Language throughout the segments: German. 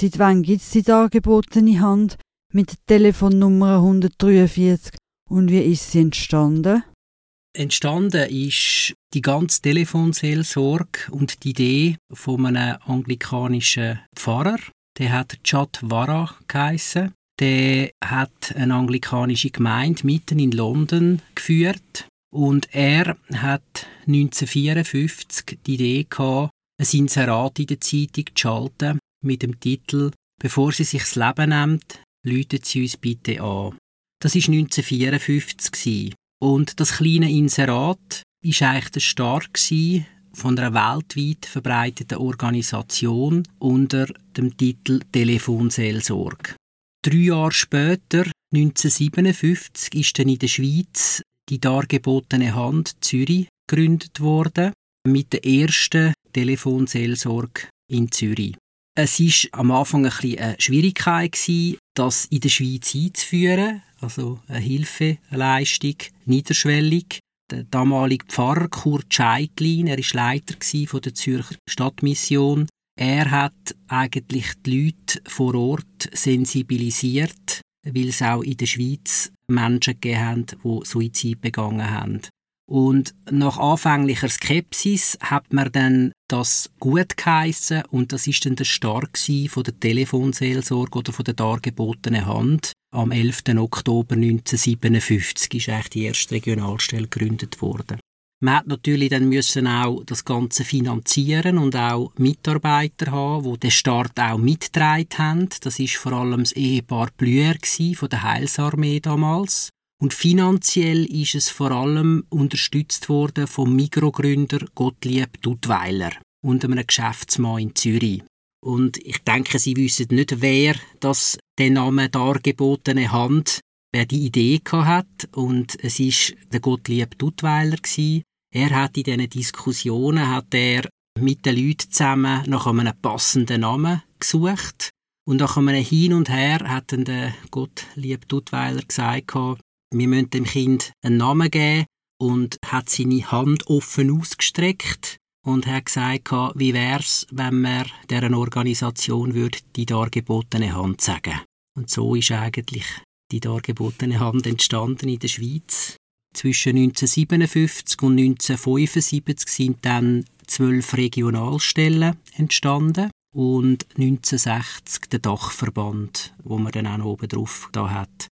Seit wann gibt es die dargebotene Hand mit der Telefonnummer 143 und wie ist sie entstanden? Entstanden ist die ganze Telefonseelsorge und die Idee von einem anglikanischen Pfarrer. Der hat Chad Varah geheissen. Der hat eine anglikanische Gemeinde mitten in London geführt. Und er hat 1954 die Idee gehabt, ein Inserat in der Zeitung zu schalten mit dem Titel «Bevor sie sich das Leben nimmt, läutet sie uns bitte an». Das war 1954. Und das kleine Inserat war eigentlich der Start von einer weltweit verbreiteten Organisation unter dem Titel Telefonseelsorge. 3 Jahre später, 1957, ist dann in der Schweiz die dargebotene Hand Zürich gegründet worden, mit der ersten Telefonseelsorge in Zürich. Es war am Anfang ein bisschen eine Schwierigkeit, das in der Schweiz einzuführen, also eine Hilfeleistung, niederschwellig. Der damalige Pfarrer Kurt Scheitlin, er war Leiter der Zürcher Stadtmission. Er hat eigentlich die Leute vor Ort sensibilisiert, weil es auch in der Schweiz Menschen gegeben haben, die Suizid begangen haben. Und nach anfänglicher Skepsis hat man dann das gut geheissen und das war dann der Start von der Telefonseelsorge oder von der dargebotenen Hand. Am 11. Oktober 1957 ist eigentlich die erste Regionalstelle gegründet worden. Man hat natürlich dann müssen auch das Ganze finanzieren und auch Mitarbeiter haben, die den Start auch mitgetragen haben. Das war vor allem das Ehepaar Blüher von der Heilsarmee damals. Und finanziell ist es vor allem unterstützt worden vom Migrogründer Gottlieb Duttweiler und einem Geschäftsmann in Zürich. Und ich denke, Sie wissen nicht, wer das den Namen dargebotene Hand, wer die Idee hatte. Und es war der Gottlieb Duttweiler. Er hat in diesen Diskussionen mit den Leuten zusammen nach einem passenden Namen gesucht. Und nach einem Hin und Her hat dann der Gottlieb Duttweiler gesagt, wir müssen dem Kind einen Namen geben, und hat seine Hand offen ausgestreckt und hat gesagt, wie wäre es, wenn wir dieser Organisation die dargebotene Hand sagen würde. Und so ist eigentlich die dargebotene Hand entstanden in der Schweiz. Zwischen 1957 und 1975 sind dann 12 Regionalstellen entstanden und 1960 der Dachverband, wo man dann auch noch oben drauf hat.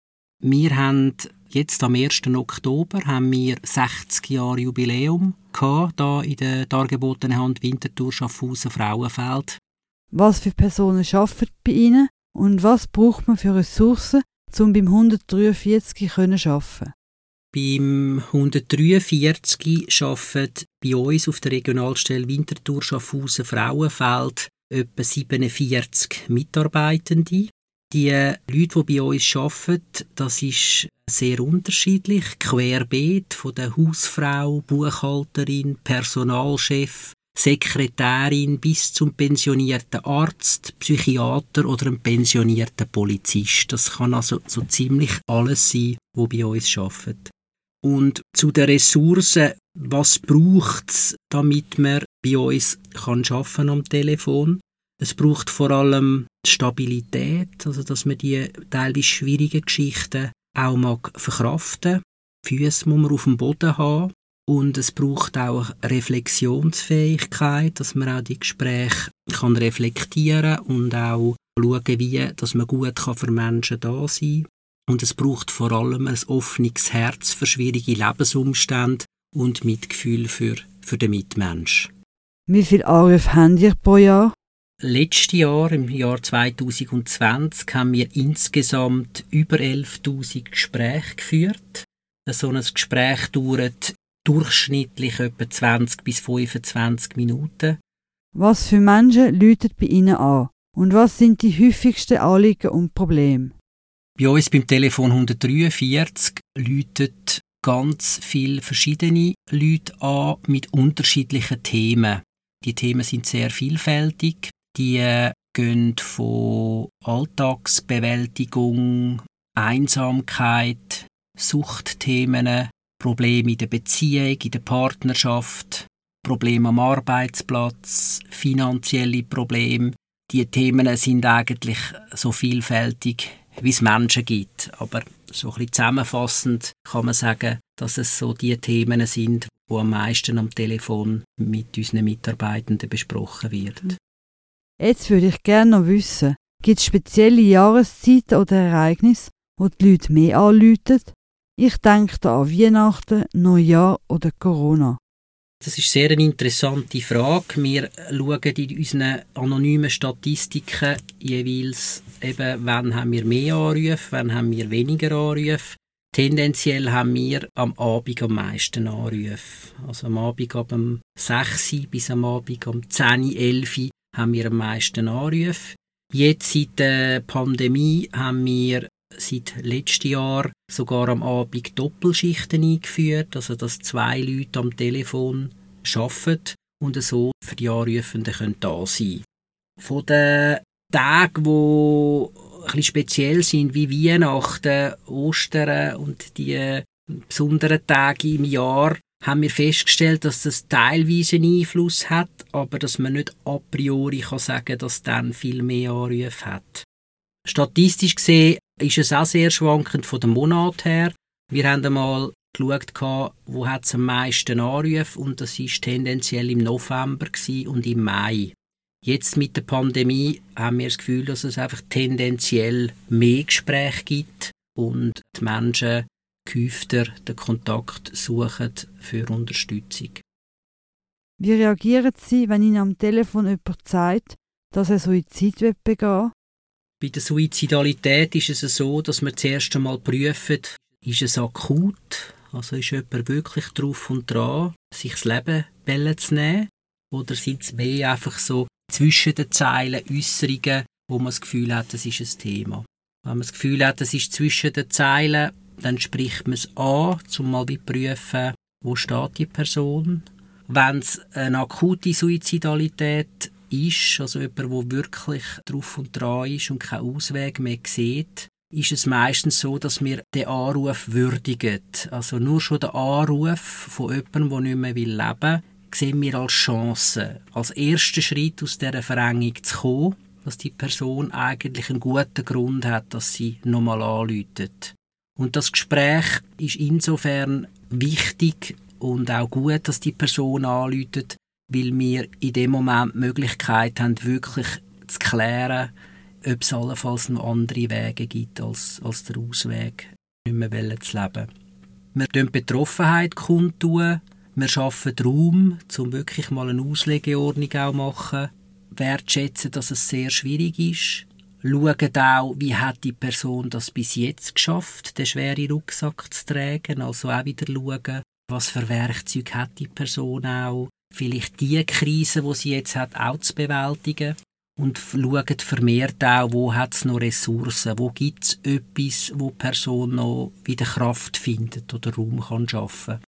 Wir haben jetzt am 1. Oktober haben wir 60 Jahre Jubiläum gehabt, hier in der dargebotenen Hand Winterthur, Schaffhausen, Frauenfeld. Was für Personen arbeiten bei Ihnen und was braucht man für Ressourcen, um beim 143 arbeiten zu können? Beim 143 arbeiten bei uns auf der Regionalstelle Winterthur, Schaffhausen, Frauenfeld etwa 47 Mitarbeitende. Die Leute, die bei uns arbeiten, das ist sehr unterschiedlich. Querbeet von der Hausfrau, Buchhalterin, Personalchef, Sekretärin bis zum pensionierten Arzt, Psychiater oder einem pensionierten Polizist. Das kann also so ziemlich alles sein, was bei uns arbeitet. Und zu den Ressourcen, was braucht es, damit man bei uns kann arbeiten am Telefon? Es braucht vor allem Stabilität, also dass man die teilweise schwierigen Geschichten auch mag verkraften. Die Füsse muss man auf dem Boden haben. Und es braucht auch Reflexionsfähigkeit, dass man auch die Gespräche kann reflektieren und auch schauen, wie dass man gut für Menschen da sein kann. Und es braucht vor allem ein offenes Herz für schwierige Lebensumstände und Mitgefühl für den Mitmensch. Wie viele Anrufe habt ihr pro Jahr? Letztes Jahr, im Jahr 2020, haben wir insgesamt über 11'000 Gespräche geführt. So ein Gespräch dauert durchschnittlich etwa 20 bis 25 Minuten. Was für Menschen läutet bei Ihnen an? Und was sind die häufigsten Anliegen und Probleme? Bei uns beim Telefon 143 läutet ganz viele verschiedene Leute an mit unterschiedlichen Themen. Die Themen sind sehr vielfältig. Die gehen von Alltagsbewältigung, Einsamkeit, Suchtthemen, Probleme in der Beziehung, in der Partnerschaft, Probleme am Arbeitsplatz, finanzielle Probleme die Themen sind eigentlich so vielfältig, wie es Menschen gibt. Aber so ein bisschen zusammenfassend kann man sagen, dass es so die Themen sind, die am meisten am Telefon mit unseren Mitarbeitenden besprochen werden. Jetzt würde ich gerne noch wissen, gibt es spezielle Jahreszeiten oder Ereignisse, wo die Leute mehr anrufen? Ich denke da an Weihnachten, Neujahr oder Corona. Das ist sehr eine interessante Frage. Wir schauen in unseren anonymen Statistiken jeweils, eben, wann haben wir mehr Anrufe, wann haben wir weniger Anrufe. Tendenziell haben wir am Abend am meisten Anrufe. Also am Abend ab 6 Uhr bis am Abend um 10 Uhr, 11 Uhr haben wir am meisten Anrufe. Jetzt seit der Pandemie haben wir seit letztem Jahr sogar am Abend Doppelschichten eingeführt, also dass 2 Leute am Telefon arbeiten und so für die Anrufenden da sein können. Von den Tagen, die etwas speziell sind, wie Weihnachten, Ostern und die besonderen Tage im Jahr, haben wir festgestellt, dass das teilweise einen Einfluss hat, aber dass man nicht a priori sagen kann, dass dann viel mehr Anrufe hat. Statistisch gesehen ist es auch sehr schwankend von dem Monat her. Wir haben einmal geschaut, wo es am meisten Anrufe und das war tendenziell im November und im Mai. Jetzt mit der Pandemie haben wir das Gefühl, dass es einfach tendenziell mehr Gespräche gibt und die Menschen gehäufter den Kontakt suchen für Unterstützung. Wie reagieren Sie, wenn Ihnen am Telefon jemand sagt, dass er Suizid begehen will? Bei der Suizidalität ist es so, dass wir zuerst einmal prüfen, ist es akut, also ist jemand wirklich drauf und dran, sich das Leben zu nehmen, oder sind es mehr einfach so zwischen den Zeilen Äußerungen, wo man das Gefühl hat, das ist ein Thema. Wenn man das Gefühl hat, das ist zwischen den Zeilen, dann spricht man es an, um mal zu prüfen, wo steht die Person. Wenn es eine akute Suizidalität ist, also jemand, der wirklich drauf und dran ist und keinen Ausweg mehr sieht, ist es meistens so, dass wir den Anruf würdigen. Also nur schon der Anruf von jemandem, der nicht mehr leben will, sehen wir als Chance, als ersten Schritt aus dieser Verengung zu kommen, dass die Person eigentlich einen guten Grund hat, dass sie nochmal anruft. Und das Gespräch ist insofern wichtig und auch gut, dass die Person anruft, weil wir in dem Moment die Möglichkeit haben, wirklich zu klären, ob es allenfalls noch andere Wege gibt, als der Ausweg, nicht mehr zu leben. Wir tun die Betroffenheit kundtun, wir schaffen Raum, um wirklich mal eine Auslegeordnung auch machen, wertschätzen, dass es sehr schwierig ist, schauen auch, wie hat die Person das bis jetzt geschafft, den schweren Rucksack zu tragen, also auch wieder schauen, was für Werkzeuge hat die Person auch, vielleicht die Krise, die sie jetzt hat, auch zu bewältigen. Und schauen vermehrt auch, wo hat es noch Ressourcen, wo gibt es etwas, wo die Person noch wieder Kraft findet oder Raum kann schaffen kann.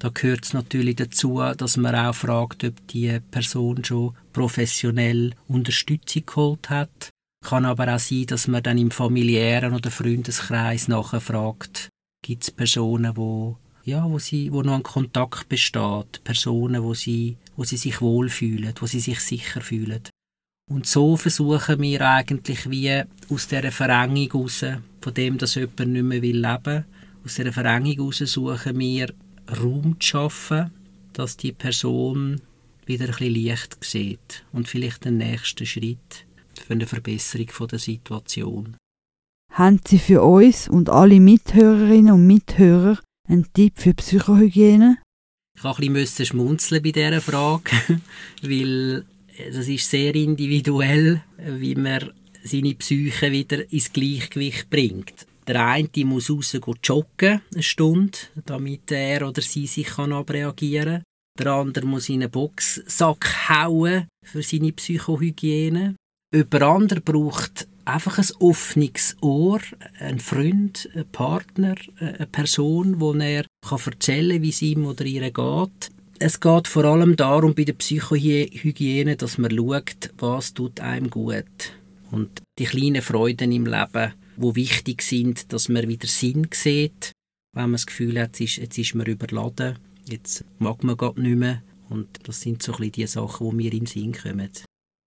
Da gehört es natürlich dazu, dass man auch fragt, ob die Person schon professionell Unterstützung geholt hat. Kann aber auch sein, dass man dann im familiären oder Freundeskreis nachfragt, gibt es Personen, wo noch ein Kontakt besteht, Personen, wo sie sich wohlfühlen, wo sie sich sicher fühlen. Und so versuchen wir eigentlich wie aus dieser Verengung heraus, von dem, dass jemand nicht mehr leben will, aus dieser Verengung heraus suchen wir Raum zu schaffen, dass die Person wieder ein bisschen Licht sieht und vielleicht den nächsten Schritt für eine Verbesserung der Situation. Haben Sie für uns und alle Mithörerinnen und Mithörer ein Tipp für Psychohygiene? Ich musste ein bisschen schmunzeln bei dieser Frage, weil das ist sehr individuell, wie man seine Psyche wieder ins Gleichgewicht bringt. Der eine muss raus joggen, eine Stunde, damit er oder sie sich abreagieren kann. Der andere muss in einen Boxsack hauen für seine Psychohygiene. Jemand anderer braucht einfach ein offenes Ohr, ein Freund, ein Partner, eine Person, wo er erzählen kann, wie es ihm oder ihr geht. Es geht vor allem darum, bei der Psychohygiene, dass man schaut, was tut einem gut. Und die kleinen Freuden im Leben, die wichtig sind, dass man wieder Sinn sieht, wenn man das Gefühl hat, jetzt ist man überladen, jetzt mag man gerade nicht mehr. Und das sind so ein bisschen die Sachen, die mir in den Sinn kommen.